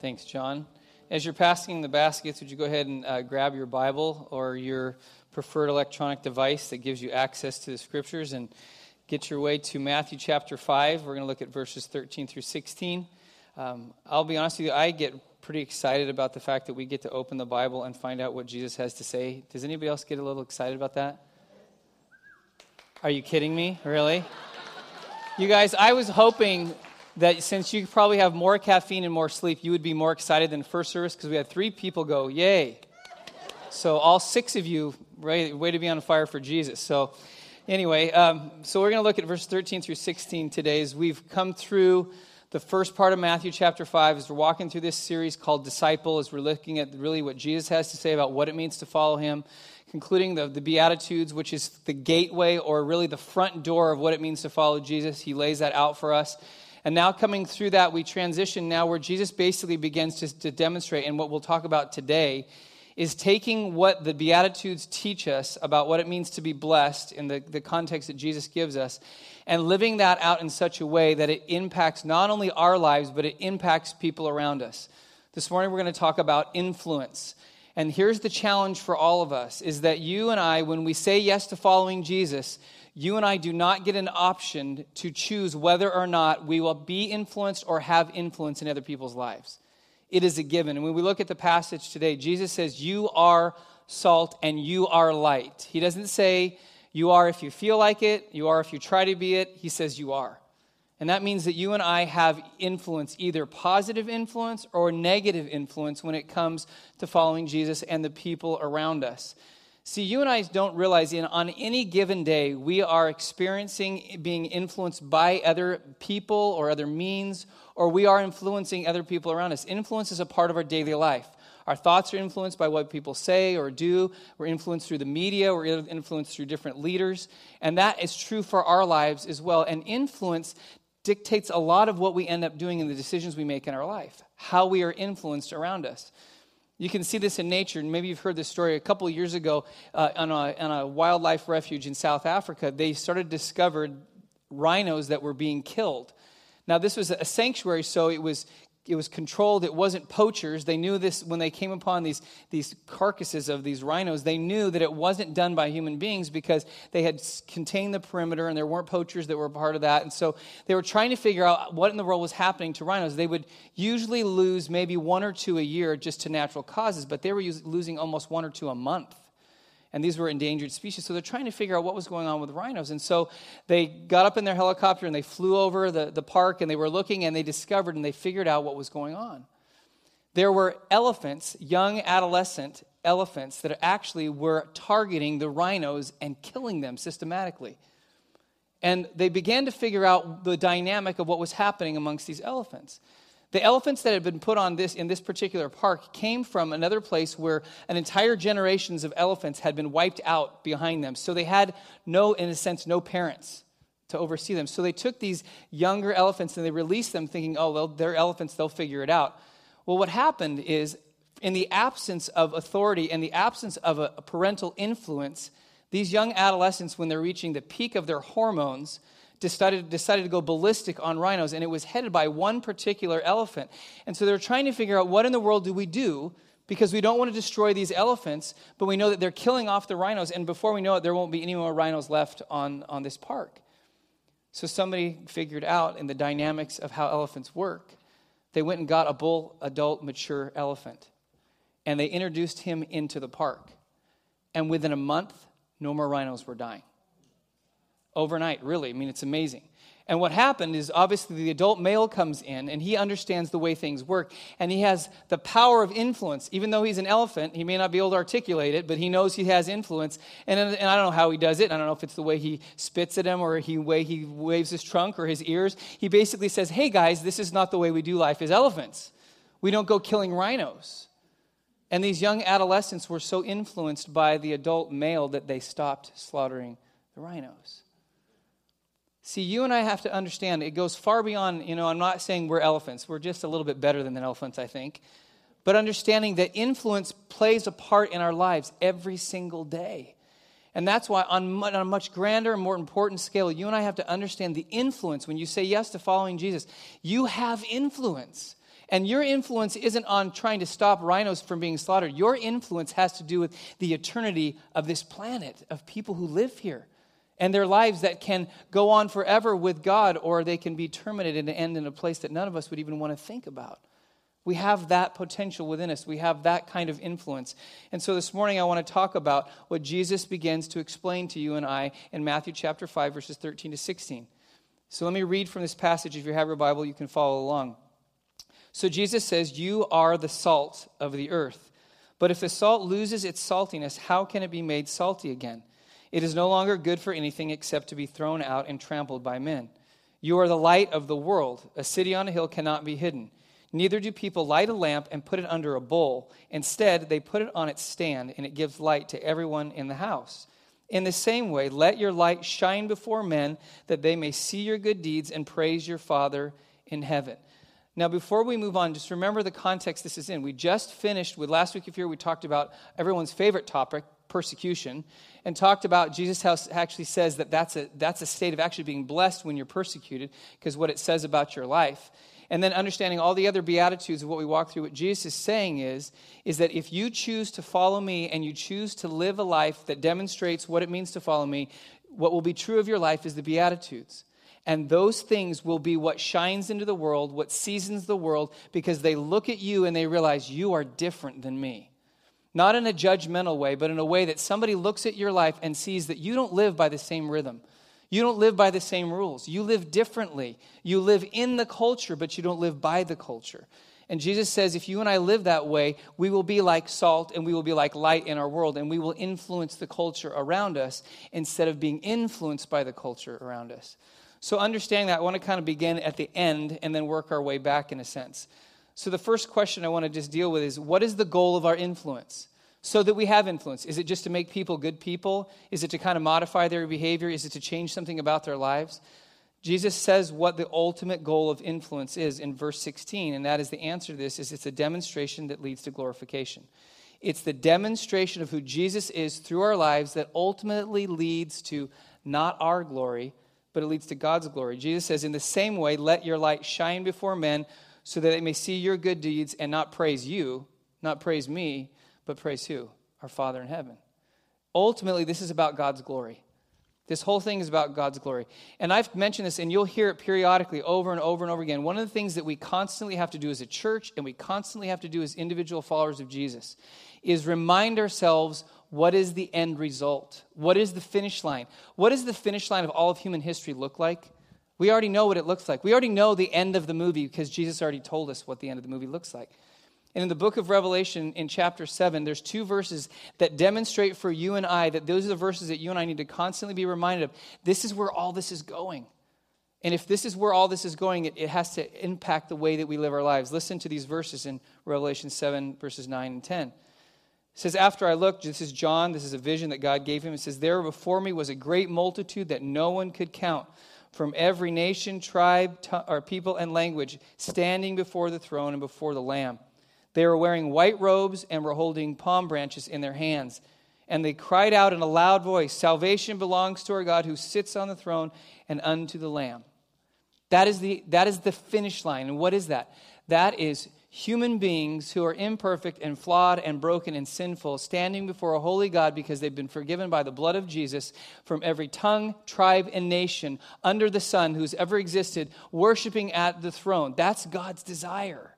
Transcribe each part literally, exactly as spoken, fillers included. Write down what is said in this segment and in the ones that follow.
Thanks, John. As you're passing the baskets, would you go ahead and uh, grab your Bible or your preferred electronic device that gives you access to the Scriptures and get your way to Matthew chapter five. We're going to look at verses thirteen through sixteen. Um, I'll be honest with you, I get pretty excited about the fact that we get to open the Bible and find out what Jesus has to say. Does anybody else get a little excited about that? Are you kidding me? Really? You guys, I was hoping that since you probably have more caffeine and more sleep, you would be more excited than first service, because we had three people go, yay. So all six of you, right, way to be on fire for Jesus. So anyway, um, so we're going to look at verse thirteen through sixteen today as we've come through the first part of Matthew chapter five, as we're walking through this series called Disciple, as we're looking at really what Jesus has to say about what it means to follow him, concluding the, the Beatitudes, which is the gateway or really the front door of what it means to follow Jesus. He lays that out for us. And now coming through that, we transition now where Jesus basically begins to, to demonstrate, and what we'll talk about today is taking what the Beatitudes teach us about what it means to be blessed in the, the context that Jesus gives us, and living that out in such a way that it impacts not only our lives, but it impacts people around us. This morning we're going to talk about influence. And here's the challenge for all of us, is that you and I, when we say yes to following Jesus, you and I do not get an option to choose whether or not we will be influenced or have influence in other people's lives. It is a given. And when we look at the passage today, Jesus says, you are salt and you are light. He doesn't say, you are if you feel like it, you are if you try to be it. He says, you are. And that means that you and I have influence, either positive influence or negative influence, when it comes to following Jesus and the people around us. See, you and I don't realize in, on any given day, we are experiencing being influenced by other people or other means, or we are influencing other people around us. Influence is a part of our daily life. Our thoughts are influenced by what people say or do. We're influenced through the media. We're influenced through different leaders. And that is true for our lives as well. And influence dictates a lot of what we end up doing in the decisions we make in our life, how we are influenced around us. You can see this in nature, and maybe you've heard this story. A couple years ago, uh, on, a, on a wildlife refuge in South Africa, they started discovered rhinos that were being killed. Now, this was a sanctuary, so it was it was controlled. It wasn't poachers. They knew this when they came upon these these carcasses of these rhinos. They knew that it wasn't done by human beings, because they had contained the perimeter, and there weren't poachers that were part of that. And so they were trying to figure out what in the world was happening to rhinos. They would usually lose maybe one or two a year just to natural causes, but they were losing almost one or two a month. And these were endangered species. So they're trying to figure out what was going on with rhinos. And so they got up in their helicopter and they flew over the, the park, and they were looking, and they discovered and they figured out what was going on. There were elephants, young adolescent elephants, that actually were targeting the rhinos and killing them systematically. And they began to figure out the dynamic of what was happening amongst these elephants. The elephants that had been put on this in this particular park came from another place where an entire generations of elephants had been wiped out behind them. So they had no, in a sense, no parents to oversee them. So they took these younger elephants and they released them thinking, oh, well, they're elephants, they'll figure it out. Well, what happened is, in the absence of authority and the absence of a parental influence, these young adolescents, when they're reaching the peak of their hormones, Decided, decided to go ballistic on rhinos, and it was headed by one particular elephant. And so they're trying to figure out, what in the world do we do, because we don't want to destroy these elephants, but we know that they're killing off the rhinos, and before we know it, there won't be any more rhinos left on, on this park. So somebody figured out in the dynamics of how elephants work, they went and got a bull, adult, mature elephant, and they introduced him into the park. And within a month, no more rhinos were dying. Overnight, really. I mean, it's amazing. And what happened is, obviously, the adult male comes in, and he understands the way things work, and he has the power of influence. Even though he's an elephant, he may not be able to articulate it, but he knows he has influence. And, and I don't know how he does it. I don't know if it's the way he spits at him, or the way he waves his trunk or his ears. He basically says, hey, guys, this is not the way we do life as elephants. We don't go killing rhinos. And these young adolescents were so influenced by the adult male that they stopped slaughtering the rhinos. See, you and I have to understand, it goes far beyond, you know, I'm not saying we're elephants. We're just a little bit better than elephants, I think. But understanding that influence plays a part in our lives every single day. And that's why on, on a much grander and more important scale, you and I have to understand the influence. When you say yes to following Jesus, you have influence. And your influence isn't on trying to stop rhinos from being slaughtered. Your influence has to do with the eternity of this planet, of people who live here, and their lives that can go on forever with God, or they can be terminated and end in a place that none of us would even want to think about. We have that potential within us. We have that kind of influence. And so this morning I want to talk about what Jesus begins to explain to you and I in Matthew chapter five, verses thirteen to sixteen. So let me read from this passage. If you have your Bible, you can follow along. So Jesus says, "You are the salt of the earth. But if the salt loses its saltiness, how can it be made salty again? It is no longer good for anything except to be thrown out and trampled by men. You are the light of the world. A city on a hill cannot be hidden. Neither do people light a lamp and put it under a bowl. Instead, they put it on its stand, and it gives light to everyone in the house. In the same way, let your light shine before men, that they may see your good deeds and praise your Father in heaven." Now, before we move on, just remember the context this is in. We just finished with last week, if you were, we talked about everyone's favorite topic, persecution, and talked about Jesus how actually says that that's a, that's a state of actually being blessed when you're persecuted, because what it says about your life. And then understanding all the other Beatitudes of what we walk through, what Jesus is saying is, is that if you choose to follow me and you choose to live a life that demonstrates what it means to follow me, what will be true of your life is the Beatitudes. And those things will be what shines into the world, what seasons the world, because they look at you and they realize you are different than me. Not in a judgmental way, but in a way that somebody looks at your life and sees that you don't live by the same rhythm. You don't live by the same rules. You live differently. You live in the culture, but you don't live by the culture. And Jesus says, if you and I live that way, we will be like salt and we will be like light in our world, and we will influence the culture around us instead of being influenced by the culture around us. So understanding that, I want to kind of begin at the end and then work our way back in a sense. So the first question I want to just deal with is, what is the goal of our influence? So that we have influence. Is it just to make people good people? Is it to kind of modify their behavior? Is it to change something about their lives? Jesus says what the ultimate goal of influence is in verse sixteen, and that is the answer to this, is it's a demonstration that leads to glorification. It's the demonstration of who Jesus is through our lives that ultimately leads to not our glory, but it leads to God's glory. Jesus says, in the same way, let your light shine before men so that they may see your good deeds and not praise you, not praise me, but praise who? Our Father in heaven. Ultimately, this is about God's glory. This whole thing is about God's glory. And I've mentioned this, and you'll hear it periodically over and over and over again. One of the things that we constantly have to do as a church, and we constantly have to do as individual followers of Jesus, is remind ourselves, what is the end result? What is the finish line? What does the finish line of all of human history look like? We already know what it looks like. We already know the end of the movie because Jesus already told us what the end of the movie looks like. And in the book of Revelation, in chapter seven, there's two verses that demonstrate for you and I that those are the verses that you and I need to constantly be reminded of. This is where all this is going. And if this is where all this is going, it, it has to impact the way that we live our lives. Listen to these verses in Revelation seven, verses nine and ten. It says, after I looked, this is John, this is a vision that God gave him. It says, there before me was a great multitude that no one could count, from every nation, tribe, t- or people, and language, standing before the throne and before the Lamb. They were wearing white robes and were holding palm branches in their hands. And they cried out in a loud voice, salvation belongs to our God who sits on the throne and unto the Lamb. That is the, that is the finish line. And what is that? That is human beings who are imperfect and flawed and broken and sinful, standing before a holy God because they've been forgiven by the blood of Jesus, from every tongue, tribe, and nation under the sun who's ever existed, worshiping at the throne. That's God's desire.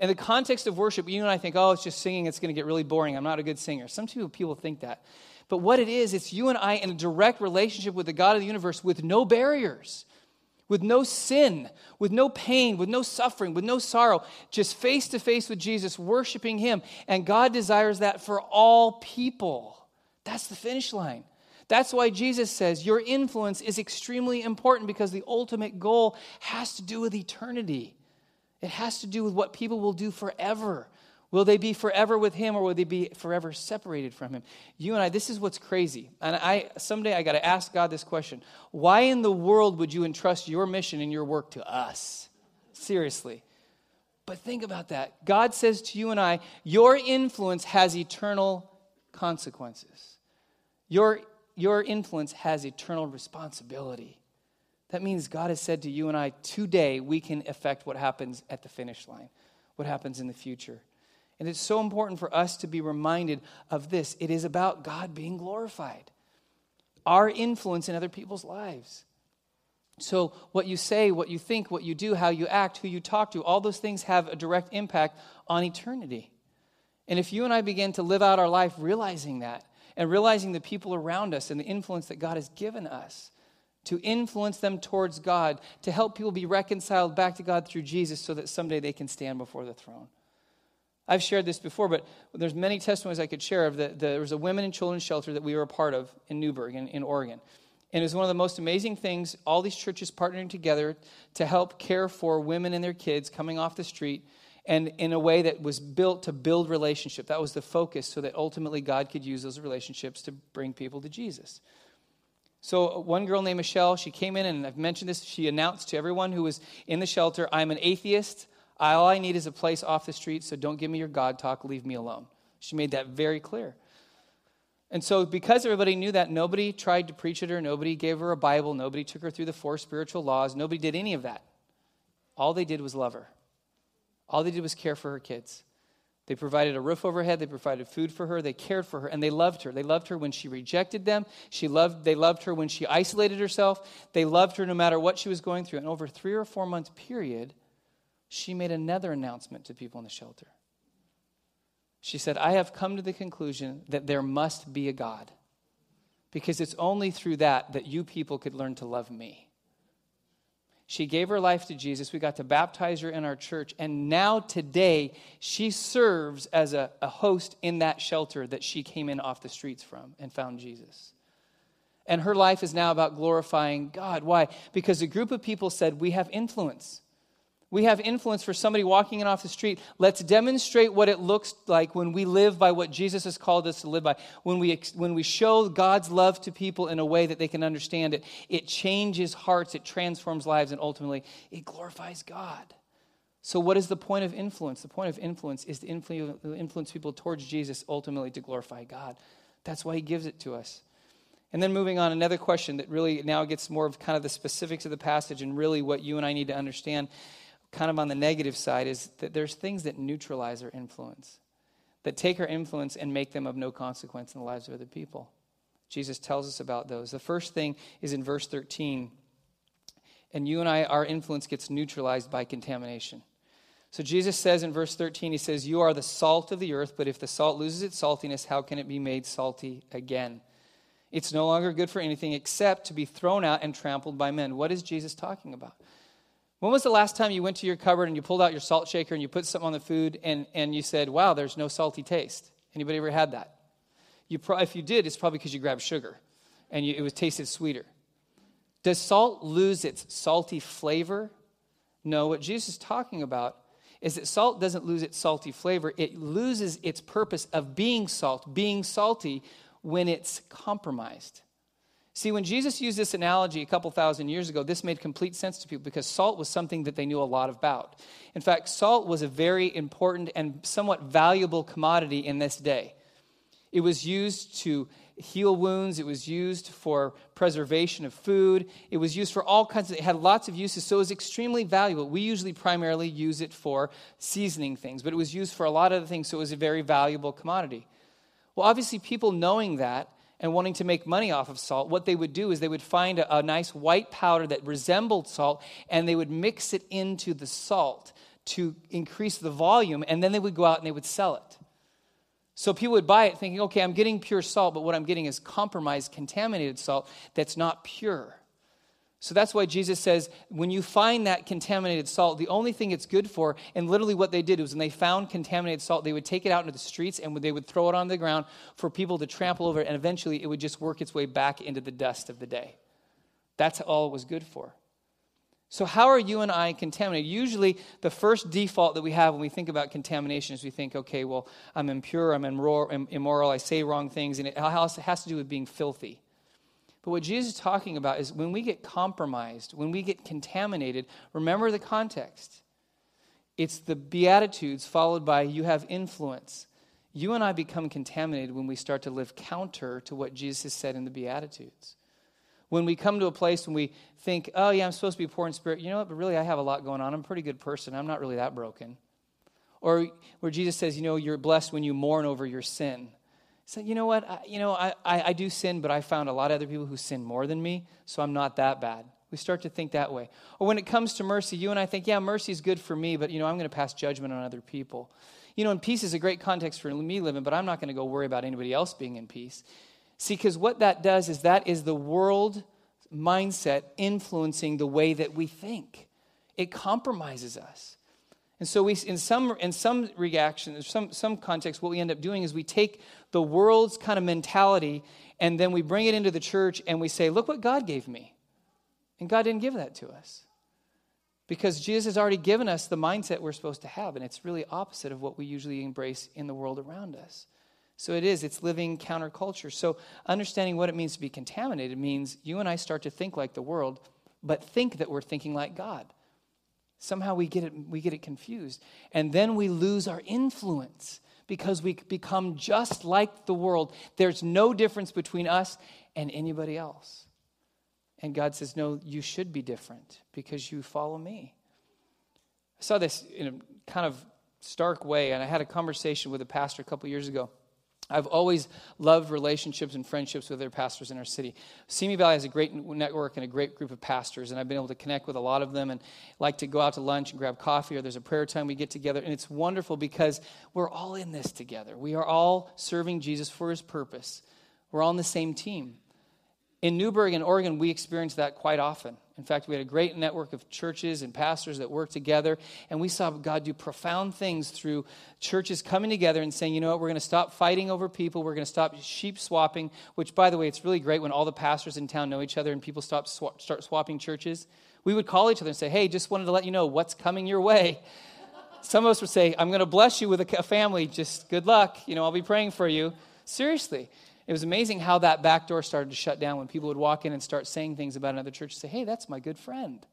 In the context of worship, you and I think, oh, it's just singing, it's going to get really boring, I'm not a good singer. Some people think that. But what it is, it's you and I in a direct relationship with the God of the universe with no barriers, with no sin, with no pain, with no suffering, with no sorrow, just face to face with Jesus, worshiping him. And God desires that for all people. That's the finish line. That's why Jesus says your influence is extremely important, because the ultimate goal has to do with eternity. It has to do with what people will do forever. Will they be forever with him, or will they be forever separated from him? You and I, this is what's crazy. And I someday I got to ask God this question. Why in the world would you entrust your mission and your work to us? Seriously. But think about that. God says to you and I, your influence has eternal consequences. Your, your influence has eternal responsibility. That means God has said to you and I, today we can affect what happens at the finish line. what happens in the future. And it's so important for us to be reminded of this. It is about God being glorified, our influence in other people's lives. So what you say, what you think, what you do, how you act, who you talk to, all those things have a direct impact on eternity. And if you and I begin to live out our life realizing that, and realizing the people around us and the influence that God has given us, to influence them towards God, to help people be reconciled back to God through Jesus so that someday they can stand before the throne. I've shared this before, but there's many testimonies I could share of the, the there was a women and children's shelter that we were a part of in Newberg, in, in Oregon. And it was one of the most amazing things, all these churches partnering together to help care for women and their kids coming off the street, and in a way that was built to build relationship. That was the focus, so that ultimately God could use those relationships to bring people to Jesus. So one girl named Michelle, she came in, and I've mentioned this, she announced to everyone who was in the shelter, "I'm an atheist. All I need is a place off the street, so don't give me your God talk. Leave me alone." She made that very clear. And so because everybody knew that, nobody tried to preach at her, nobody gave her a Bible, nobody took her through the four spiritual laws, nobody did any of that. All they did was love her. All they did was care for her kids. They provided a roof over her head, they provided food for her, they cared for her, and they loved her. They loved her when she rejected them. She loved, they loved her when she isolated herself. They loved her no matter what she was going through. And over a three or four month period, she made another announcement to people in the shelter. She said, "I have come to the conclusion that there must be a God, because it's only through that that you people could learn to love me." She gave her life to Jesus. We got to baptize her in our church. And now today, she serves as a, a host in that shelter that she came in off the streets from and found Jesus. And her life is now about glorifying God. Why? Because a group of people said, "We have influence. We have influence for somebody walking in off the street. Let's demonstrate what it looks like when we live by what Jesus has called us to live by. When we when we show God's love to people in a way that they can understand it, it changes hearts, it transforms lives, and ultimately it glorifies God." So what is the point of influence? The point of influence is to influence people towards Jesus, ultimately to glorify God. That's why he gives it to us. And then moving on, another question that really now gets more of kind of the specifics of the passage and really what you and I need to understand, kind of on the negative side, is that there's things that neutralize our influence, that take our influence and make them of no consequence in the lives of other people. Jesus tells us about those. The first thing is in verse thirteen, and you and I, our influence gets neutralized by contamination. So Jesus says in verse thirteen, he says, "You are the salt of the earth, but if the salt loses its saltiness, how can it be made salty again? It's no longer good for anything except to be thrown out and trampled by men." What is Jesus talking about? When was the last time you went to your cupboard and you pulled out your salt shaker and you put something on the food and, and you said, "Wow, there's no salty taste"? Anybody ever had that? You pro- if you did, it's probably because you grabbed sugar and you, it was tasted sweeter. Does salt lose its salty flavor? No, what Jesus is talking about is that salt doesn't lose its salty flavor. It loses its purpose of being salt, being salty, when it's compromised. See, when Jesus used this analogy a couple thousand years ago, this made complete sense to people because salt was something that they knew a lot about. In fact, salt was a very important and somewhat valuable commodity in this day. It was used to heal wounds. It was used for preservation of food. It was used for all kinds of, it had lots of uses, so it was extremely valuable. We usually primarily use it for seasoning things, but it was used for a lot of other things, so it was a very valuable commodity. Well, obviously, people knowing that, and wanting to make money off of salt, what they would do is they would find a, a nice white powder that resembled salt, and they would mix it into the salt to increase the volume, and then they would go out and they would sell it. So people would buy it thinking, "Okay, I'm getting pure salt, but what I'm getting is compromised, contaminated salt that's not pure." So that's why Jesus says, when you find that contaminated salt, the only thing it's good for, and literally what they did was when they found contaminated salt, they would take it out into the streets and they would throw it on the ground for people to trample over it, and eventually it would just work its way back into the dust of the day. That's all it was good for. So how are you and I contaminated? Usually the first default that we have when we think about contamination is we think, okay, well, I'm impure, I'm immoral, I say wrong things, and it has to do with being filthy. But what Jesus is talking about is when we get compromised, when we get contaminated, remember the context. It's the Beatitudes followed by you have influence. You and I become contaminated when we start to live counter to what Jesus has said in the Beatitudes. When we come to a place when we think, "Oh yeah, I'm supposed to be poor in spirit. You know what, but really I have a lot going on. I'm a pretty good person. I'm not really that broken." Or where Jesus says, you know, you're blessed when you mourn over your sin. So you know what? I, you know, I, I, I do sin, but I found a lot of other people who sin more than me, so I'm not that bad. We start to think that way. Or when it comes to mercy, you and I think, yeah, mercy is good for me, but, you know, I'm going to pass judgment on other people. You know, and peace is a great context for me living, but I'm not going to go worry about anybody else being in peace. See, because what that does is that is the world mindset influencing the way that we think. It compromises us. And so we, in some in some reaction, some some context, what we end up doing is we take the world's kind of mentality and then we bring it into the church and we say, look what God gave me. And God didn't give that to us. Because Jesus has already given us the mindset we're supposed to have, and it's really opposite of what we usually embrace in the world around us. So it is, it's living counterculture. So understanding what it means to be contaminated means you and I start to think like the world, but think that we're thinking like God. Somehow we get it, we get it confused. And then we lose our influence because we become just like the world. There's no difference between us and anybody else. And God says, no, you should be different because you follow me. I saw this in a kind of stark way, and I had a conversation with a pastor a couple years ago. I've always loved relationships and friendships with other pastors in our city. Simi Valley has a great network and a great group of pastors, and I've been able to connect with a lot of them and like to go out to lunch and grab coffee, or there's a prayer time we get together, and it's wonderful because we're all in this together. We are all serving Jesus for his purpose. We're all on the same team. In Newberg and Oregon, we experience that quite often. In fact, we had a great network of churches and pastors that worked together, and we saw God do profound things through churches coming together and saying, you know what, we're going to stop fighting over people, we're going to stop sheep swapping, which, by the way, it's really great when all the pastors in town know each other and people stop sw- start swapping churches. We would call each other and say, hey, just wanted to let you know what's coming your way. Some of us would say, I'm going to bless you with a family, just good luck, you know, I'll be praying for you. Seriously. It was amazing how that back door started to shut down when people would walk in and start saying things about another church and say, hey, that's my good friend.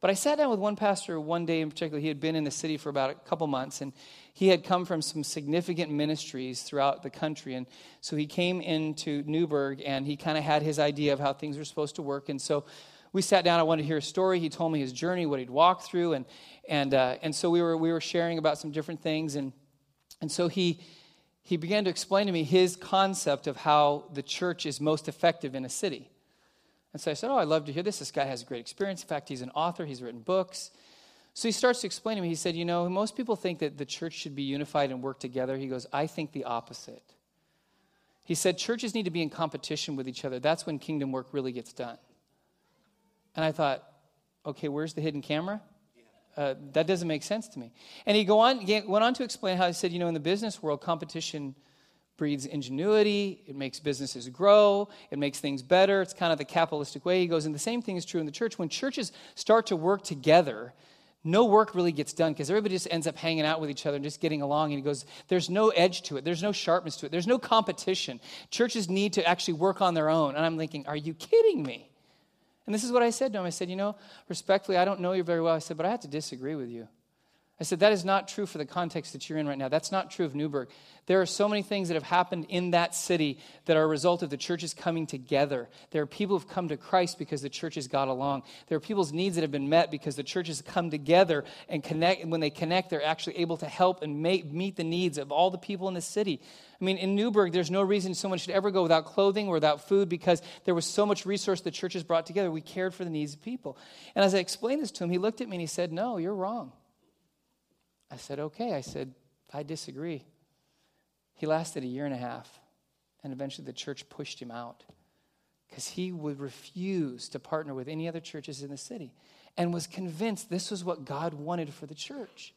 But I sat down with one pastor one day in particular. He had been in the city for about a couple months, and he had come from some significant ministries throughout the country. And so he came into Newberg, and he kind of had his idea of how things were supposed to work. And so we sat down. I wanted to hear a story. He told me his journey, what he'd walked through. And and uh, and so we were we were sharing about some different things. And, and so he... He began to explain to me his concept of how the church is most effective in a city. And so I said, oh, I'd love to hear this. This guy has a great experience. In fact, he's an author. He's written books. So he starts to explain to me. He said, you know, most people think that the church should be unified and work together. He goes, I think the opposite. He said, churches need to be in competition with each other. That's when kingdom work really gets done. And I thought, okay, where's the hidden camera? Uh, that doesn't make sense to me. And he go on, he went on to explain how he said, you know, in the business world, competition breeds ingenuity. It makes businesses grow. It makes things better. It's kind of the capitalistic way. He goes, and the same thing is true in the church. When churches start to work together, no work really gets done because everybody just ends up hanging out with each other and just getting along. And he goes, there's no edge to it. There's no sharpness to it. There's no competition. Churches need to actually work on their own. And I'm thinking, are you kidding me? And this is what I said to him. I said, you know, respectfully, I don't know you very well. I said, but I have to disagree with you. I said, that is not true for the context that you're in right now. That's not true of Newberg. There are so many things that have happened in that city that are a result of the churches coming together. There are people who've come to Christ because the churches got along. There are people's needs that have been met because the churches come together and connect. And when they connect, they're actually able to help and make, meet the needs of all the people in the city. I mean, in Newberg, there's no reason someone should ever go without clothing or without food because there was so much resource the churches brought together. We cared for the needs of people. And as I explained this to him, he looked at me and he said, no, you're wrong. I said, okay. I said, I disagree. He lasted a year and a half, and eventually the church pushed him out because he would refuse to partner with any other churches in the city and was convinced this was what God wanted for the church.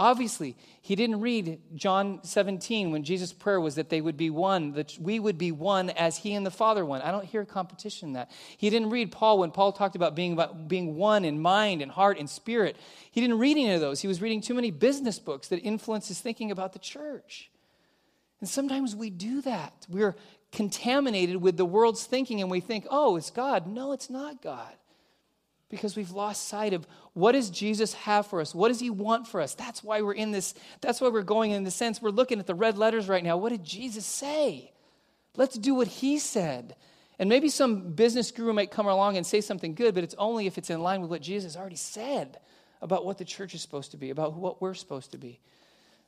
Obviously, he didn't read John seventeen when Jesus' prayer was that they would be one, that we would be one as he and the Father one. I don't hear competition in that. He didn't read Paul when Paul talked about being about being one in mind and heart and spirit. He didn't read any of those. He was reading too many business books that influence his thinking about the church. And sometimes we do that. We're contaminated with the world's thinking and we think, oh, it's God. No, it's not God. Because we've lost sight of what does Jesus have for us? What does he want for us? That's why we're in this. That's why we're going in the sense we're looking at the red letters right now. What did Jesus say? Let's do what he said. And maybe some business guru might come along and say something good, but it's only if it's in line with what Jesus already said about what the church is supposed to be, about what we're supposed to be.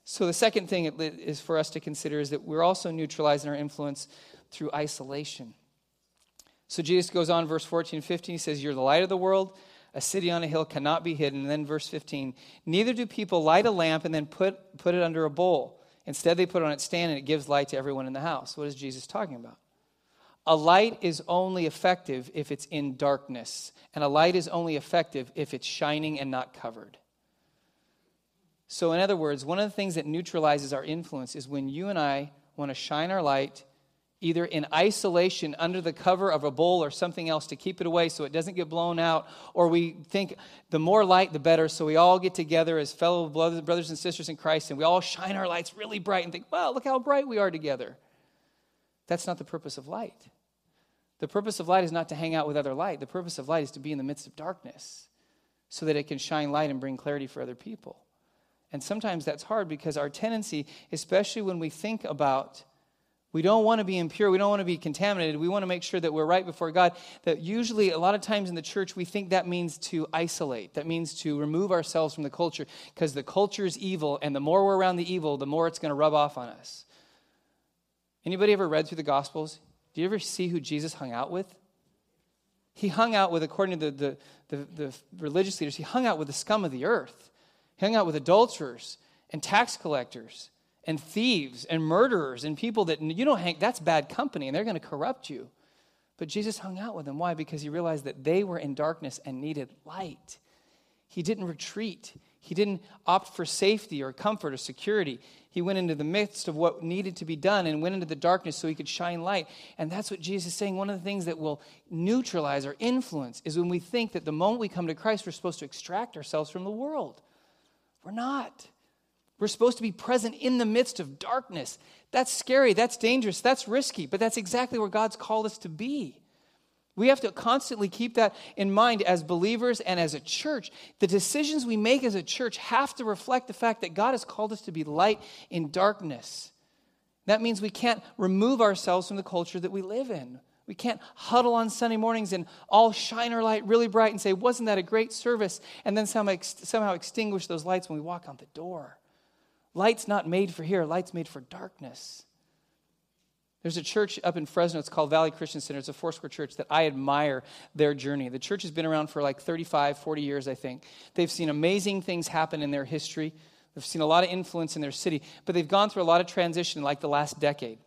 So the second thing it is for us to consider is that we're also neutralizing our influence through isolation. So Jesus goes on, verse fourteen and fifteen, he says, "You're the light of the world. A city on a hill cannot be hidden." And then verse fifteen, "Neither do people light a lamp and then put, put it under a bowl. Instead, they put it on its stand and it gives light to everyone in the house." What is Jesus talking about? A light is only effective if it's in darkness. And a light is only effective if it's shining and not covered. So in other words, one of the things that neutralizes our influence is when you and I want to shine our light either in isolation under the cover of a bowl or something else to keep it away so it doesn't get blown out, or we think the more light, the better, so we all get together as fellow brothers and sisters in Christ, and we all shine our lights really bright and think, well, look how bright we are together. That's not the purpose of light. The purpose of light is not to hang out with other light. The purpose of light is to be in the midst of darkness so that it can shine light and bring clarity for other people. And sometimes that's hard because our tendency, especially when we think about we don't want to be impure. We don't want to be contaminated. We want to make sure that we're right before God. That usually, a lot of times in the church, we think that means to isolate. That means to remove ourselves from the culture because the culture is evil, and the more we're around the evil, the more it's going to rub off on us. Anybody ever read through the Gospels? Do you ever see who Jesus hung out with? He hung out with, according to the, the, the, the religious leaders, he hung out with the scum of the earth. He hung out with adulterers and tax collectors and thieves and murderers and people that you don't hang, that's bad company, and they're going to corrupt you. But Jesus hung out with them. Why? Because he realized that they were in darkness and needed light. He didn't retreat. He didn't opt for safety or comfort or security. He went into the midst of what needed to be done and went into the darkness so he could shine light. And that's what Jesus is saying. One of the things that will neutralize our influence is when we think that the moment we come to Christ, we're supposed to extract ourselves from the world. We're not. We're supposed to be present in the midst of darkness. That's scary. That's dangerous. That's risky. But that's exactly where God's called us to be. We have to constantly keep that in mind as believers and as a church. The decisions we make as a church have to reflect the fact that God has called us to be light in darkness. That means we can't remove ourselves from the culture that we live in. We can't huddle on Sunday mornings and all shine our light really bright and say, wasn't that a great service? And then somehow extinguish those lights when we walk out the door. Light's not made for here. Light's made for darkness. There's a church up in Fresno. It's called Valley Christian Center. It's a four-square church that I admire their journey. The church has been around for like thirty-five, forty years, I think. They've seen amazing things happen in their history. They've seen a lot of influence in their city. But they've gone through a lot of transition like the last decade.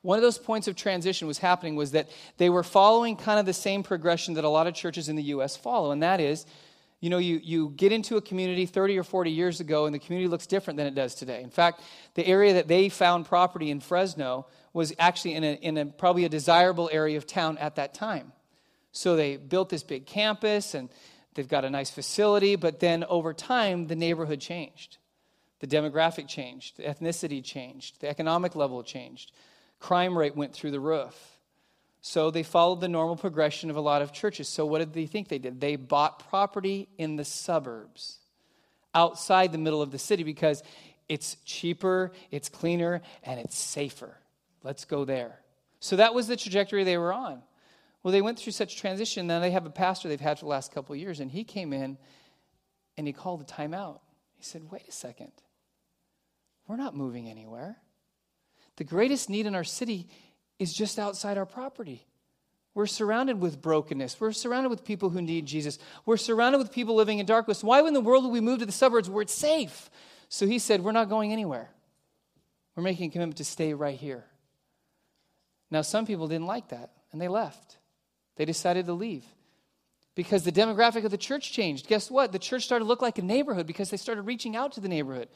One of those points of transition was happening was that they were following kind of the same progression that a lot of churches in the U S follow, and that is, You know, you, you get into a community thirty or forty years ago, and the community looks different than it does today. In fact, the area that they found property in Fresno was actually in a, in a, probably a desirable area of town at that time. So they built this big campus, and they've got a nice facility, but then over time, the neighborhood changed. The demographic changed. The ethnicity changed. The economic level changed. Crime rate went through the roof. So they followed the normal progression of a lot of churches. So what did they think they did? They bought property in the suburbs, outside the middle of the city, because it's cheaper, it's cleaner, and it's safer. Let's go there. So that was the trajectory they were on. Well, they went through such transition. Now they have a pastor they've had for the last couple of years, and he came in, and he called a timeout. He said, wait a second. We're not moving anywhere. The greatest need in our city is just outside our property. We're surrounded with brokenness. We're surrounded with people who need Jesus. We're surrounded with people living in darkness. Why in the world would we move to the suburbs where it's safe? So he said, we're not going anywhere. We're making a commitment to stay right here. Now, some people didn't like that, and they left. They decided to leave because the demographic of the church changed. Guess what? The church started to look like a neighborhood because they started reaching out to the neighborhood.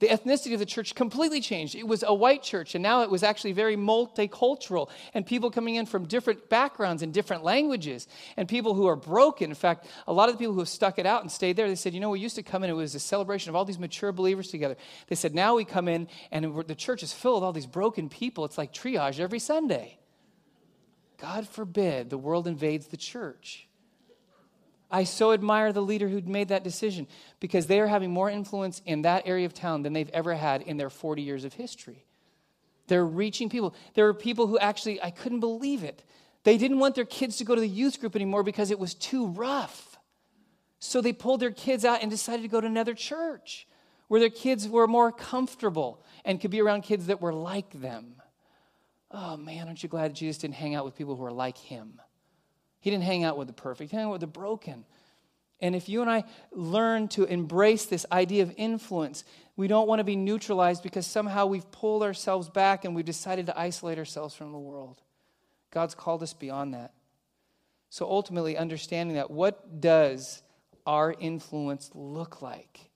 The ethnicity of the church completely changed. It was a white church, and now it was actually very multicultural, and people coming in from different backgrounds and different languages, and people who are broken. In fact, a lot of the people who have stuck it out and stayed there, they said, you know, we used to come in, it was a celebration of all these mature believers together. They said, now we come in, and we're, the church is filled with all these broken people. It's like triage every Sunday. God forbid the world invades the church. I so admire the leader who made that decision because they are having more influence in that area of town than they've ever had in their forty years of history. They're reaching people. There are people who actually, I couldn't believe it. They didn't want their kids to go to the youth group anymore because it was too rough. So they pulled their kids out and decided to go to another church where their kids were more comfortable and could be around kids that were like them. Oh, man, aren't you glad Jesus didn't hang out with people who are like him? He didn't hang out with the perfect. He hung out with the broken. And if you and I learn to embrace this idea of influence, we don't want to be neutralized because somehow we've pulled ourselves back and we've decided to isolate ourselves from the world. God's called us beyond that. So ultimately, understanding that, what does our influence look like?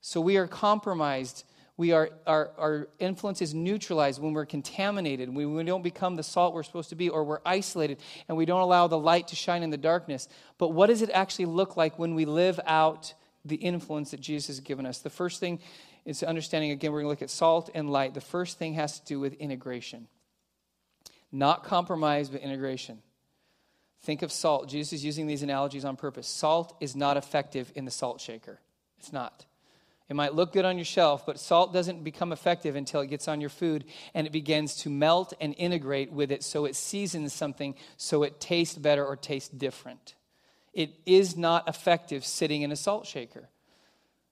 So we are compromised. We are our, our influence is neutralized when we're contaminated, when we don't become the salt we're supposed to be, or we're isolated, and we don't allow the light to shine in the darkness. But what does it actually look like when we live out the influence that Jesus has given us? The first thing is understanding, again, we're going to look at salt and light. The first thing has to do with integration. Not compromise, but integration. Think of salt. Jesus is using these analogies on purpose. Salt is not effective in the salt shaker. It's not. It might look good on your shelf, but salt doesn't become effective until it gets on your food and it begins to melt and integrate with it, so it seasons something, so it tastes better or tastes different. It is not effective sitting in a salt shaker.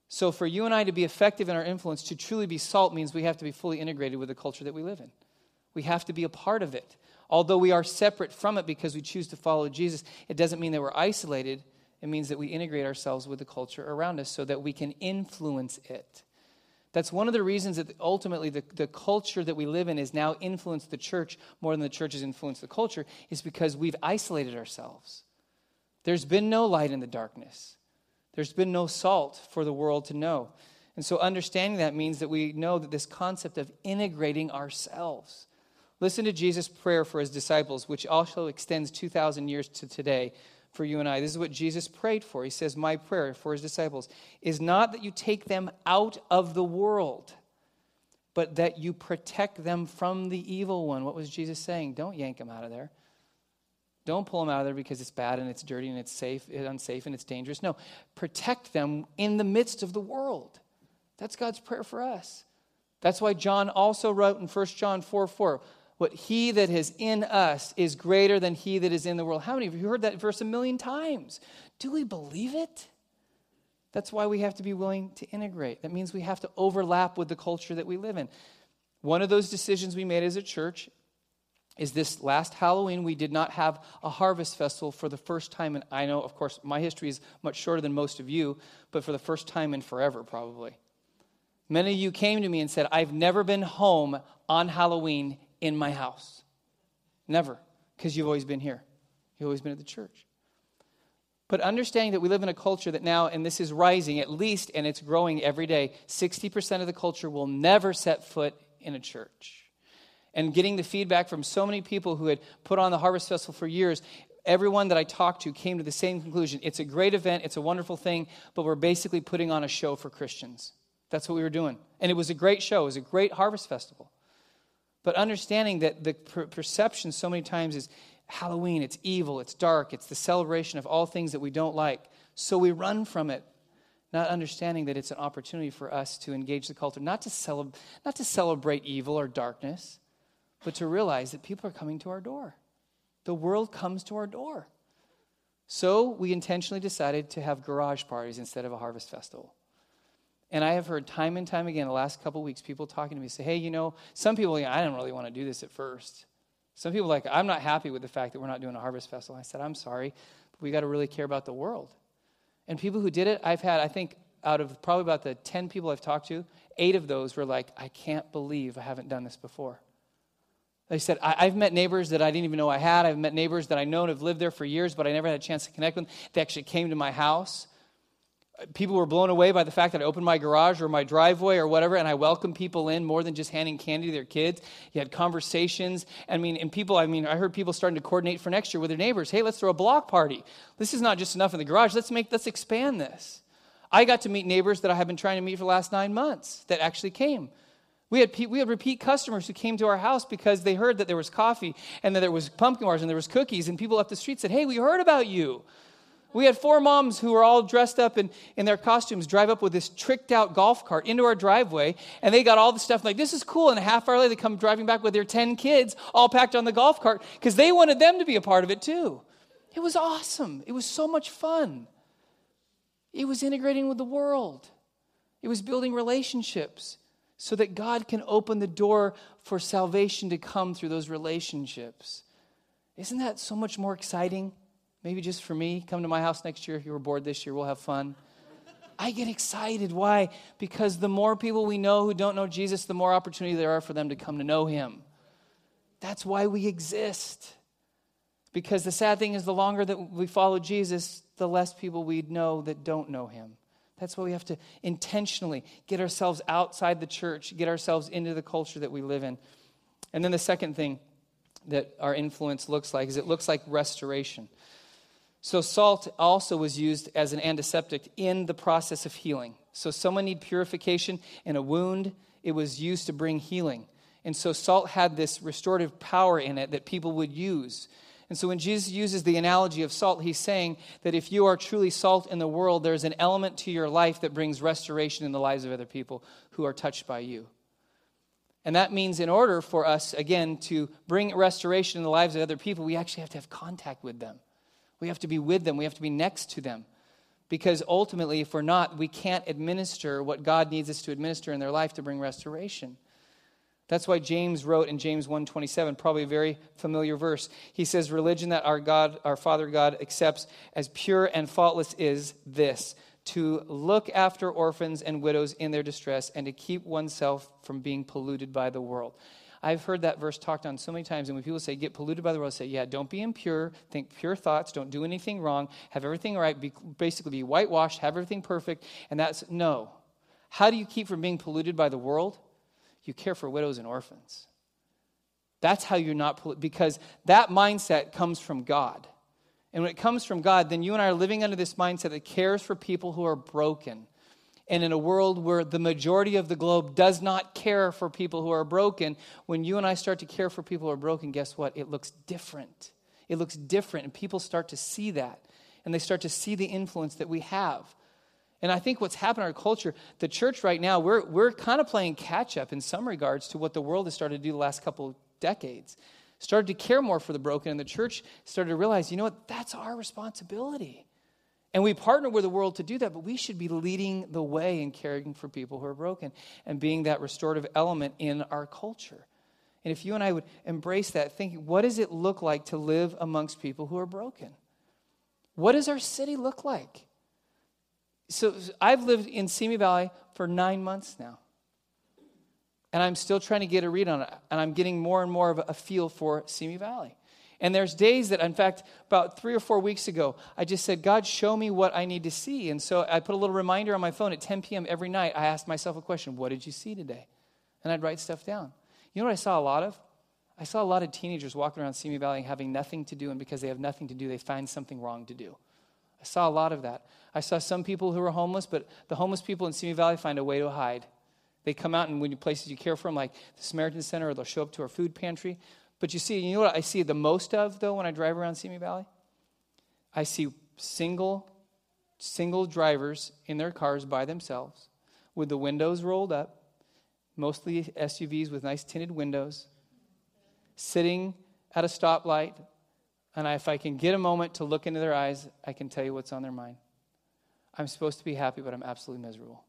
So for you and I to be effective in our influence, to truly be salt, means we have to be fully integrated with the culture that we live in. We have to be a part of it. Although we are separate from it because we choose to follow Jesus, it doesn't mean that we're isolated. It means that we integrate ourselves with the culture around us so that we can influence it. That's one of the reasons that ultimately the, the culture that we live in is now influenced the church more than the church has influenced the culture, is because we've isolated ourselves. There's been no light in the darkness. There's been no salt for the world to know. And so understanding that means that we know that this concept of integrating ourselves. Listen to Jesus' prayer for his disciples, which also extends two thousand years to today. For you and I, this is what Jesus prayed for. He says, my prayer for his disciples is not that you take them out of the world, but that you protect them from the evil one. What was Jesus saying? Don't yank them out of there. Don't pull them out of there because it's bad and it's dirty and it's safe, it's unsafe and it's dangerous. No, protect them in the midst of the world. That's God's prayer for us. That's why John also wrote in First John four four, what he that is in us is greater than he that is in the world. How many of you heard that verse a million times? Do we believe it? That's why we have to be willing to integrate. That means we have to overlap with the culture that we live in. One of those decisions we made as a church is this last Halloween, we did not have a harvest festival for the first time. And I know, of course, my history is much shorter than most of you, but for the first time in forever, probably. Many of you came to me and said, I've never been home on Halloween in my house. Never. Because you've always been here. You've always been at the church. But understanding that we live in a culture that now, and this is rising at least, and it's growing every day, sixty percent of the culture will never set foot in a church. And getting the feedback from so many people who had put on the Harvest Festival for years, everyone that I talked to came to the same conclusion. It's a great event. It's a wonderful thing. But we're basically putting on a show for Christians. That's what we were doing. And it was a great show. It was a great Harvest Festival. But understanding that the per- perception so many times is Halloween, it's evil, it's dark, it's the celebration of all things that we don't like. So we run from it, not understanding that it's an opportunity for us to engage the culture, not to, cele- not to celebrate evil or darkness, but to realize that people are coming to our door. The world comes to our door. So we intentionally decided to have garage parties instead of a harvest festival. And I have heard time and time again the last couple of weeks people talking to me say, hey, you know, some people, I didn't really want to do this at first. Some people are like, I'm not happy with the fact that we're not doing a harvest festival. I said, I'm sorry, but we got to really care about the world. And people who did it, I've had, I think, out of probably about the ten people I've talked to, eight of those were like, I can't believe I haven't done this before. They said, I- I've met neighbors that I didn't even know I had. I've met neighbors that I know and have lived there for years, but I never had a chance to connect with them. They actually came to my house. People were blown away by the fact that I opened my garage or my driveway or whatever, and I welcomed people in more than just handing candy to their kids. You had conversations. I mean, and people, I mean, I heard people starting to coordinate for next year with their neighbors. Hey, let's throw a block party. This is not just enough in the garage. Let's make, let's expand this. I got to meet neighbors that I have been trying to meet for the last nine months that actually came. We had pe- we had repeat customers who came to our house because they heard that there was coffee and that there was pumpkin bars and there was cookies, and people up the street said, hey, we heard about you. We had four moms who were all dressed up in, in their costumes drive up with this tricked-out golf cart into our driveway, and they got all the stuff like, this is cool, and a half hour later they come driving back with their ten kids all packed on the golf cart because they wanted them to be a part of it too. It was awesome. It was so much fun. It was integrating with the world. It was building relationships so that God can open the door for salvation to come through those relationships. Isn't that so much more exciting? Maybe just for me. Come to my house next year. If you were bored this year, we'll have fun. I get excited. Why? Because the more people we know who don't know Jesus, the more opportunity there are for them to come to know him. That's why we exist. Because the sad thing is, the longer that we follow Jesus, the less people we know that don't know him. That's why we have to intentionally get ourselves outside the church, get ourselves into the culture that we live in. And then the second thing that our influence looks like is it looks like restoration. So salt also was used as an antiseptic in the process of healing. So someone needed purification in a wound, it was used to bring healing. And so salt had this restorative power in it that people would use. And so when Jesus uses the analogy of salt, he's saying that if you are truly salt in the world, there's an element to your life that brings restoration in the lives of other people who are touched by you. And that means in order for us, again, to bring restoration in the lives of other people, we actually have to have contact with them. We have to be with them. We have to be next to them. Because ultimately, if we're not, we can't administer what God needs us to administer in their life to bring restoration. That's why James wrote in James one twenty-seven, probably a very familiar verse. He says, religion that our God, our Father God accepts as pure and faultless is this, to look after orphans and widows in their distress and to keep oneself from being polluted by the world. I've heard that verse talked on so many times, and when people say, get polluted by the world, I say, yeah, don't be impure, think pure thoughts, don't do anything wrong, have everything right, be, basically be whitewashed, have everything perfect, and that's, no. How do you keep from being polluted by the world? You care for widows and orphans. That's how you're not polluted, because that mindset comes from God. And when it comes from God, then you and I are living under this mindset that cares for people who are broken. And in a world where the majority of the globe does not care for people who are broken, when you and I start to care for people who are broken, guess what? It looks different. It looks different, and people start to see that. And they start to see the influence that we have. And I think what's happened in our culture, the church right now, we're we're kind of playing catch-up in some regards to what the world has started to do the last couple of decades. Started to care more for the broken, and the church started to realize, you know what, that's our responsibility. And we partner with the world to do that, but we should be leading the way in caring for people who are broken and being that restorative element in our culture. And if you and I would embrace that thinking, what does it look like to live amongst people who are broken? What does our city look like? So I've lived in Simi Valley for nine months now. And I'm still trying to get a read on it. And I'm getting more and more of a feel for Simi Valley. And there's days that, in fact, about three or four weeks ago, I just said, God, show me what I need to see. And so I put a little reminder on my phone at ten p.m. every night. I asked myself a question, what did you see today? And I'd write stuff down. You know what I saw a lot of? I saw a lot of teenagers walking around Simi Valley having nothing to do. And because they have nothing to do, they find something wrong to do. I saw a lot of that. I saw some people who were homeless, but the homeless people in Simi Valley find a way to hide. They come out, and when you places you care for them, like the Samaritan Center, or they'll show up to our food pantry. But you see, you know what I see the most of, though, when I drive around Simi Valley? I see single, single drivers in their cars by themselves with the windows rolled up, mostly S U Vs with nice tinted windows, sitting at a stoplight. And if I can get a moment to look into their eyes, I can tell you what's on their mind. I'm supposed to be happy, but I'm absolutely miserable.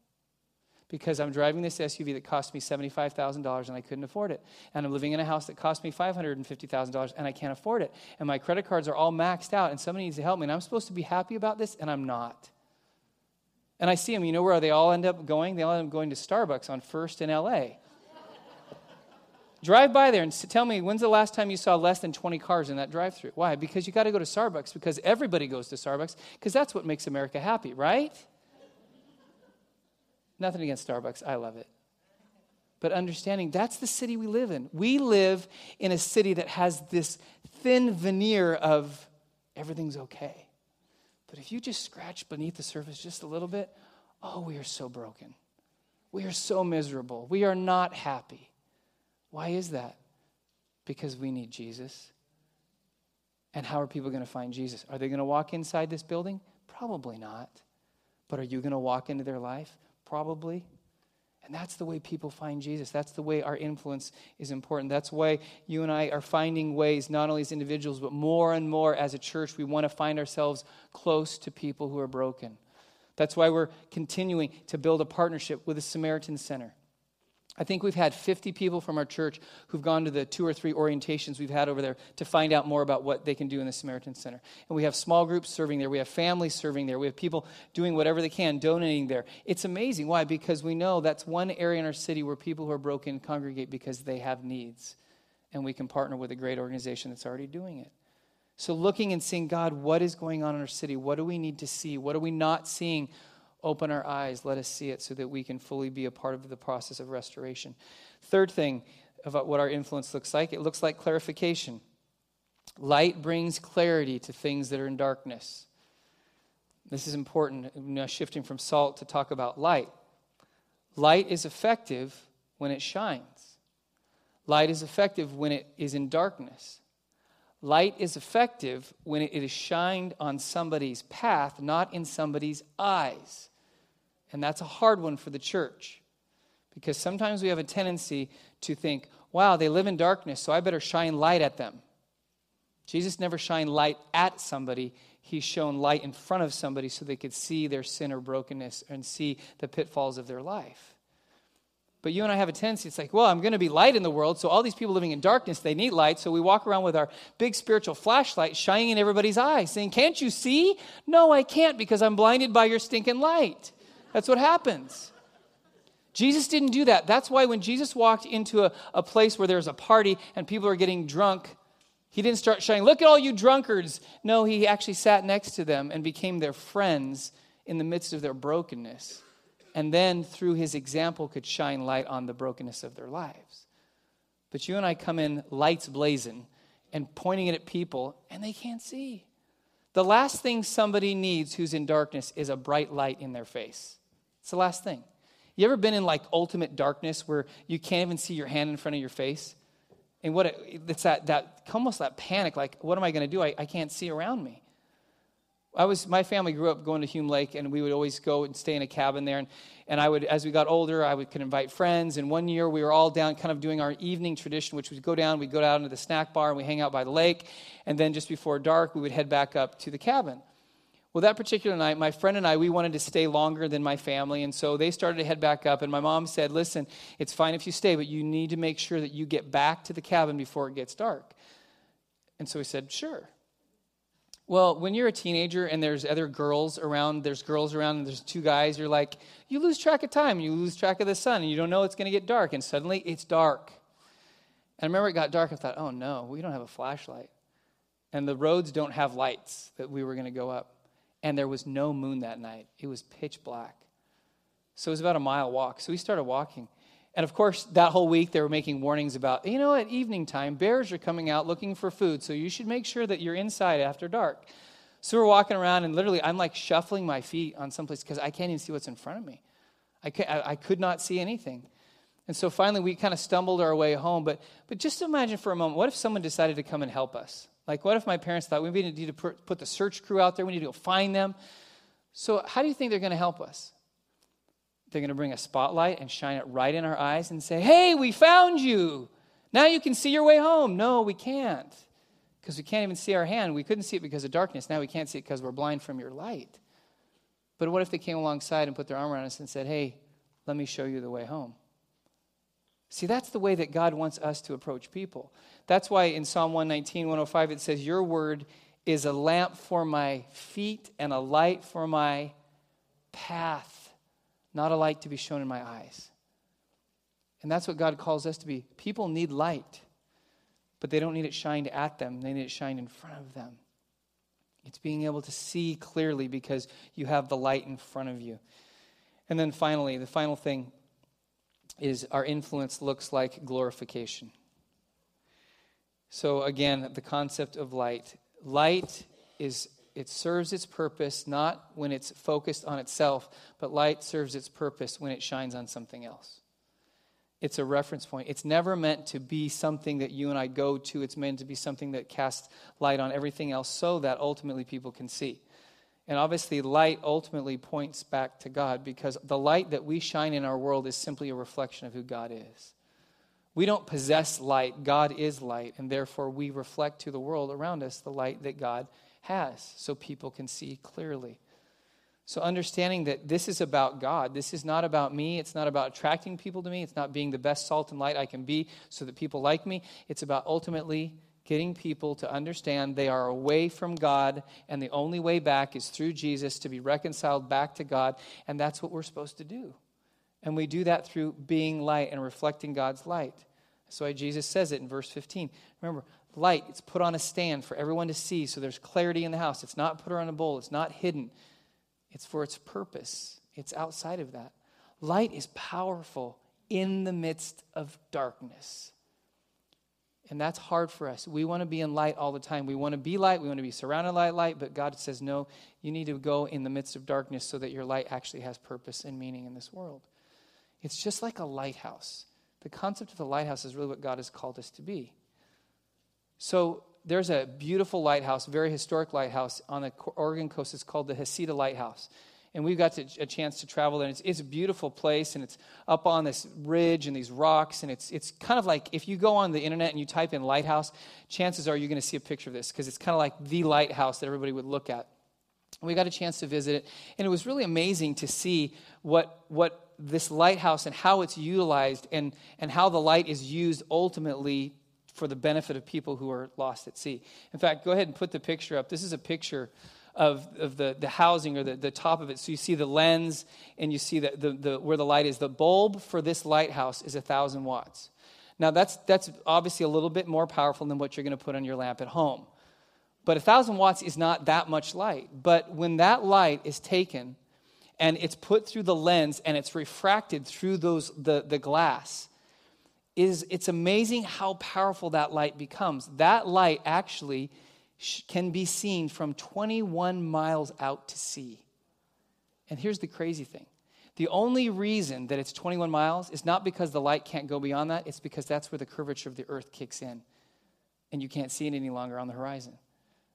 Because I'm driving this S U V that cost me seventy-five thousand dollars and I couldn't afford it. And I'm living in a house that cost me five hundred fifty thousand dollars and I can't afford it. And my credit cards are all maxed out and somebody needs to help me. And I'm supposed to be happy about this and I'm not. And I see them, you know where they all end up going? They all end up going to Starbucks on First in L A Drive by there and tell me, when's the last time you saw less than twenty cars in that drive-thru? Why? Because you got to go to Starbucks, because everybody goes to Starbucks, because that's what makes America happy, right? Nothing against Starbucks. I love it. But understanding, that's the city we live in. We live in a city that has this thin veneer of everything's okay. But if you just scratch beneath the surface just a little bit, oh, we are so broken. We are so miserable. We are not happy. Why is that? Because we need Jesus. And how are people going to find Jesus? Are they going to walk inside this building? Probably not. But are you going to walk into their life? Probably. And that's the way people find Jesus. That's the way our influence is important. That's why you and I are finding ways, not only as individuals, but more and more as a church, we want to find ourselves close to people who are broken. That's why we're continuing to build a partnership with the Samaritan Center. I think we've had fifty people from our church who've gone to the two or three orientations we've had over there to find out more about what they can do in the Samaritan Center. And we have small groups serving there. We have families serving there. We have people doing whatever they can, donating there. It's amazing. Why? Because we know that's one area in our city where people who are broken congregate because they have needs. And we can partner with a great organization that's already doing it. So looking and seeing, God, what is going on in our city? What do we need to see? What are we not seeing? Open our eyes, let us see it so that we can fully be a part of the process of restoration. Third thing about what our influence looks like, it looks like clarification. Light brings clarity to things that are in darkness. This is important, now shifting from salt to talk about light. Light is effective when it shines. Light is effective when it is in darkness. Light is effective when it is shined on somebody's path, not in somebody's eyes. And that's a hard one for the church, because sometimes we have a tendency to think, wow, they live in darkness, so I better shine light at them. Jesus never shined light at somebody. He shone light in front of somebody so they could see their sin or brokenness and see the pitfalls of their life. But you and I have a tendency, it's like, well, I'm going to be light in the world, so all these people living in darkness, they need light, so we walk around with our big spiritual flashlight shining in everybody's eyes, saying, can't you see? No, I can't, because I'm blinded by your stinking light. That's what happens. Jesus didn't do that. That's why when Jesus walked into a, a place where there's a party and people are getting drunk, he didn't start shouting, look at all you drunkards. No, he actually sat next to them and became their friends in the midst of their brokenness. And then through his example could shine light on the brokenness of their lives. But you and I come in lights blazing and pointing it at people, and they can't see. The last thing somebody needs who's in darkness is a bright light in their face. It's the last thing. You ever been in like ultimate darkness where you can't even see your hand in front of your face? And what it, it's that, that almost that panic, like, what am I going to do? I, I can't see around me. I was, my family grew up going to Hume Lake, and we would always go and stay in a cabin there. And, and I would, as we got older, I would, could invite friends. And one year, we were all down kind of doing our evening tradition, which we'd go down, we'd go down to the snack bar, and we hang out by the lake. And then just before dark, we would head back up to the cabin. Well, that particular night, my friend and I, we wanted to stay longer than my family. And so they started to head back up. And my mom said, listen, it's fine if you stay, but you need to make sure that you get back to the cabin before it gets dark. And so we said, sure. Well, when you're a teenager and there's other girls around, there's girls around and there's two guys, you're like, you lose track of time, you lose track of the sun, and you don't know it's going to get dark, and suddenly it's dark. And I remember it got dark, I thought, oh no, we don't have a flashlight. And the roads don't have lights that we were going to go up. And there was no moon that night. It was pitch black. So it was about a mile walk. So we started walking. And of course, that whole week, they were making warnings about, you know, at evening time, bears are coming out looking for food, so you should make sure that you're inside after dark. So we're walking around, and literally, I'm like shuffling my feet on someplace because I can't even see what's in front of me. I, can't, I, I could not see anything. And so finally, we kind of stumbled our way home. But but just imagine for a moment, what if someone decided to come and help us? Like, what if my parents thought, we need to put the search crew out there, we need to go find them? So how do you think they're going to help us? They're going to bring a spotlight and shine it right in our eyes and say, hey, we found you. Now you can see your way home. No, we can't, because we can't even see our hand. We couldn't see it because of darkness. Now we can't see it because we're blind from your light. But what if they came alongside and put their arm around us and said, hey, let me show you the way home? See, that's the way that God wants us to approach people. That's why in Psalm one nineteen, one oh five, it says, your word is a lamp for my feet and a light for my path. Not a light to be shown in my eyes. And that's what God calls us to be. People need light, but they don't need it shined at them. They need it shined in front of them. It's being able to see clearly because you have the light in front of you. And then finally, the final thing is our influence looks like glorification. So again, the concept of light. Light is It serves its purpose not when it's focused on itself, but light serves its purpose when it shines on something else. It's a reference point. It's never meant to be something that you and I go to. It's meant to be something that casts light on everything else so that ultimately people can see. And obviously, light ultimately points back to God, because the light that we shine in our world is simply a reflection of who God is. We don't possess light. God is light, and therefore we reflect to the world around us the light that God has, so people can see clearly. So understanding that this is about God. This is not about me. It's not about attracting people to me. It's not being the best salt and light I can be so that people like me. It's about ultimately getting people to understand they are away from God, and the only way back is through Jesus to be reconciled back to God, and that's what we're supposed to do. And we do that through being light and reflecting God's light. That's why Jesus says it in verse fifteen. Remember, light, it's put on a stand for everyone to see, so there's clarity in the house. It's not put on a bowl. It's not hidden. It's for its purpose. It's outside of that. Light is powerful in the midst of darkness. And that's hard for us. We want to be in light all the time. We want to be light. We want to be surrounded by light. But God says, no, you need to go in the midst of darkness so that your light actually has purpose and meaning in this world. It's just like a lighthouse. The concept of the lighthouse is really what God has called us to be. So there's a beautiful lighthouse, very historic lighthouse on the Oregon coast. It's called the Heceta Lighthouse. And we've got to, a chance to travel there. And it's, it's a beautiful place, and it's up on this ridge and these rocks. And it's it's kind of like if you go on the internet and you type in lighthouse, chances are you're going to see a picture of this because it's kind of like the lighthouse that everybody would look at. And we got a chance to visit it. And it was really amazing to see what what this lighthouse and how it's utilized and, and how the light is used ultimately for the benefit of people who are lost at sea. In fact, go ahead and put the picture up. This is a picture of, of the, the housing or the, the top of it. So you see the lens and you see the, the, the where the light is. The bulb for this lighthouse is one thousand watts. Now, that's that's obviously a little bit more powerful than what you're going to put on your lamp at home. But one thousand watts is not that much light. But when that light is taken and it's put through the lens and it's refracted through those the, the glass, is it's amazing how powerful that light becomes. That light actually sh- can be seen from twenty-one miles out to sea. And here's the crazy thing. The only reason that it's twenty-one miles is not because the light can't go beyond that. It's because that's where the curvature of the earth kicks in. And you can't see it any longer on the horizon.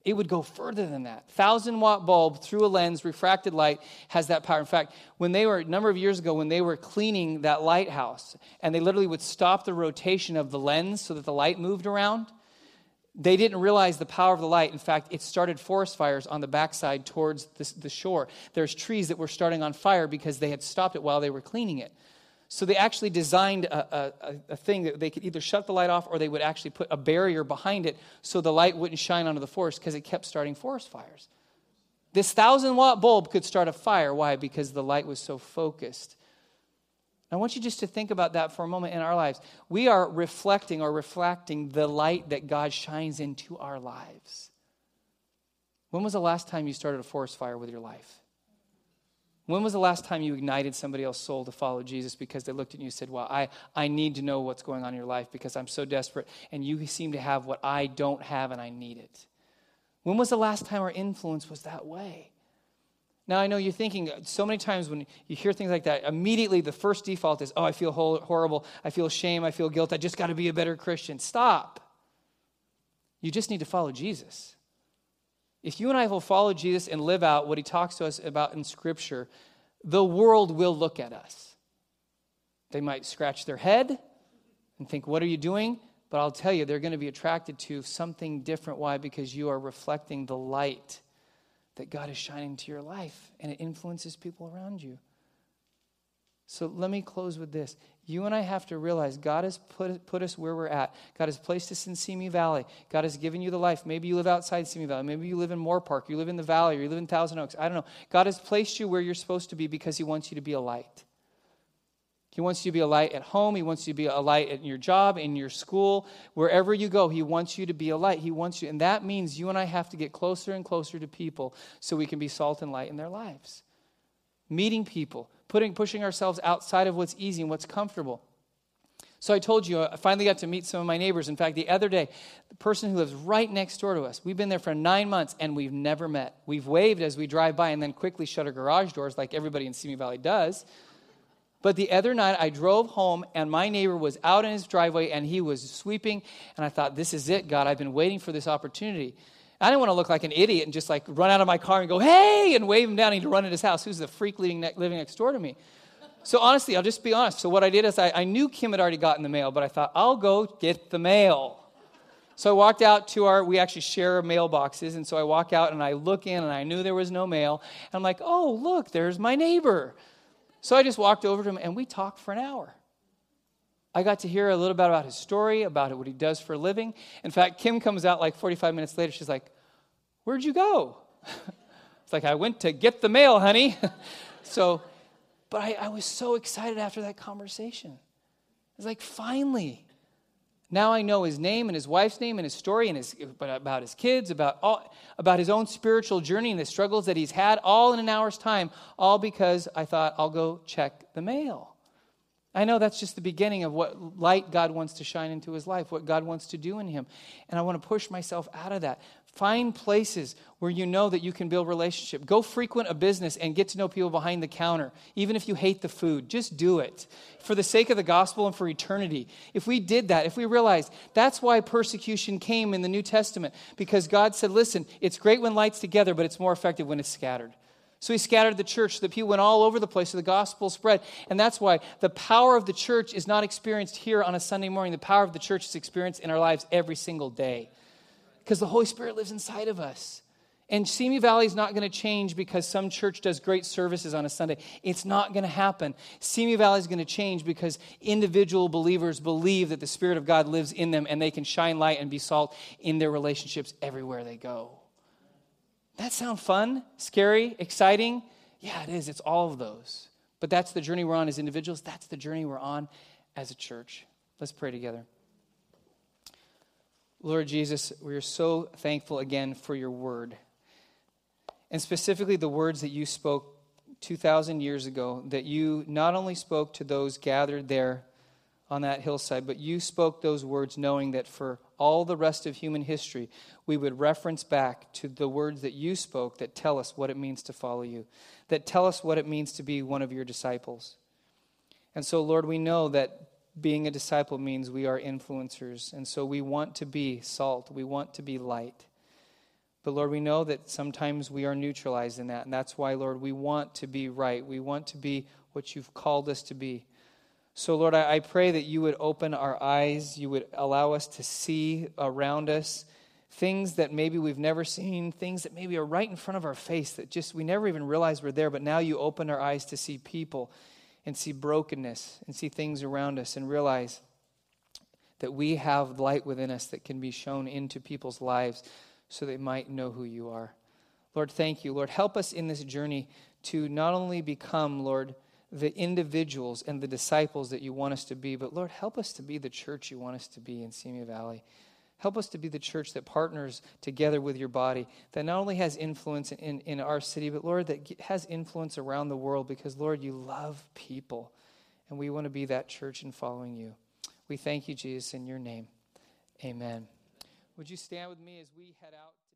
It would go further than that. Thousand-watt bulb through a lens, refracted light, has that power. In fact, when they were, a number of years ago, when they were cleaning that lighthouse, and they literally would stop the rotation of the lens so that the light moved around, they didn't realize the power of the light. In fact, it started forest fires on the backside towards the, the shore. There's trees that were starting on fire because they had stopped it while they were cleaning it. So they actually designed a, a, a thing that they could either shut the light off or they would actually put a barrier behind it so the light wouldn't shine onto the forest because it kept starting forest fires. This thousand-watt bulb could start a fire. Why? Because the light was so focused. I want you just to think about that for a moment in our lives. We are reflecting or reflecting the light that God shines into our lives. When was the last time you started a forest fire with your life? When was the last time you ignited somebody else's soul to follow Jesus because they looked at you and said, well, I, I need to know what's going on in your life because I'm so desperate and you seem to have what I don't have and I need it? When was the last time our influence was that way? Now, I know you're thinking so many times when you hear things like that, immediately the first default is, oh, I feel horrible. I feel shame. I feel guilt. I just got to be a better Christian. Stop. You just need to follow Jesus. If you and I will follow Jesus and live out what he talks to us about in Scripture, the world will look at us. They might scratch their head and think, what are you doing? But I'll tell you, they're going to be attracted to something different. Why? Because you are reflecting the light that God is shining to your life, and it influences people around you. So let me close with this. You and I have to realize God has put, put us where we're at. God has placed us in Simi Valley. God has given you the life. Maybe you live outside Simi Valley. Maybe you live in Moor Park. You live in the Valley, or you live in Thousand Oaks. I don't know. God has placed you where you're supposed to be because he wants you to be a light. He wants you to be a light at home. He wants you to be a light at your job, in your school. Wherever you go, he wants you to be a light. He wants you, and that means you and I have to get closer and closer to people so we can be salt and light in their lives. Meeting people, putting, pushing ourselves outside of what's easy and what's comfortable. So I told you, I finally got to meet some of my neighbors. In fact, the other day, the person who lives right next door to us, we've been there for nine months and we've never met. We've waved as we drive by and then quickly shut our garage doors like everybody in Simi Valley does. But the other night, I drove home and my neighbor was out in his driveway and he was sweeping. And I thought, this is it, God. I've been waiting for this opportunity. I didn't want to look like an idiot and just like run out of my car and go, hey, and wave him down and he'd run at his house. Who's the freak living next door to me? So honestly, I'll just be honest. So what I did is I, I knew Kim had already gotten the mail, but I thought, I'll go get the mail. So I walked out to our, we actually share mailboxes, and so I walk out and I look in and I knew there was no mail. And I'm like, oh, look, there's my neighbor. So I just walked over to him and we talked for an hour. I got to hear a little bit about his story, about what he does for a living. In fact, Kim comes out like forty-five minutes later. She's like, where'd you go? It's like, I went to get the mail, honey. So, but I, I was so excited after that conversation. It's like, finally, now I know his name and his wife's name and his story and his about his kids, about all, about his own spiritual journey and the struggles that he's had, all in an hour's time, all because I thought, I'll go check the mail. I know that's just the beginning of what light God wants to shine into his life, what God wants to do in him. And I want to push myself out of that. Find places where you know that you can build relationship. Go frequent a business and get to know people behind the counter, even if you hate the food. Just do it for the sake of the gospel and for eternity. If we did that, if we realized that's why persecution came in the New Testament, because God said, listen, it's great when light's together, but it's more effective when it's scattered. So he scattered the church so that people went all over the place so the gospel spread. And that's why the power of the church is not experienced here on a Sunday morning. The power of the church is experienced in our lives every single day because the Holy Spirit lives inside of us. And Simi Valley is not going to change because some church does great services on a Sunday. It's not going to happen. Simi Valley is going to change because individual believers believe that the Spirit of God lives in them and they can shine light and be salt in their relationships everywhere they go. That sound fun, scary, exciting? Yeah, it is. It's all of those. But that's the journey we're on as individuals. That's the journey we're on as a church. Let's pray together. Lord Jesus, we are so thankful again for your word. And specifically the words that you spoke two thousand years ago, that you not only spoke to those gathered there on that hillside, but you spoke those words knowing that for all the rest of human history, we would reference back to the words that you spoke that tell us what it means to follow you, that tell us what it means to be one of your disciples. And so, Lord, we know that being a disciple means we are influencers, and so we want to be salt, we want to be light. But, Lord, we know that sometimes we are neutralized in that, and that's why, Lord, we want to be right. We want to be what you've called us to be. So, Lord, I pray that you would open our eyes, you would allow us to see around us things that maybe we've never seen, things that maybe are right in front of our face that just we never even realized were there, but now you open our eyes to see people and see brokenness and see things around us and realize that we have light within us that can be shown into people's lives so they might know who you are. Lord, thank you. Lord, help us in this journey to not only become, Lord, the individuals and the disciples that you want us to be. But Lord, help us to be the church you want us to be in Simi Valley. Help us to be the church that partners together with your body, that not only has influence in, in our city, but Lord, that has influence around the world because, Lord, you love people. And we want to be that church in following you. We thank you, Jesus, in your name. Amen. Would you stand with me as we head out?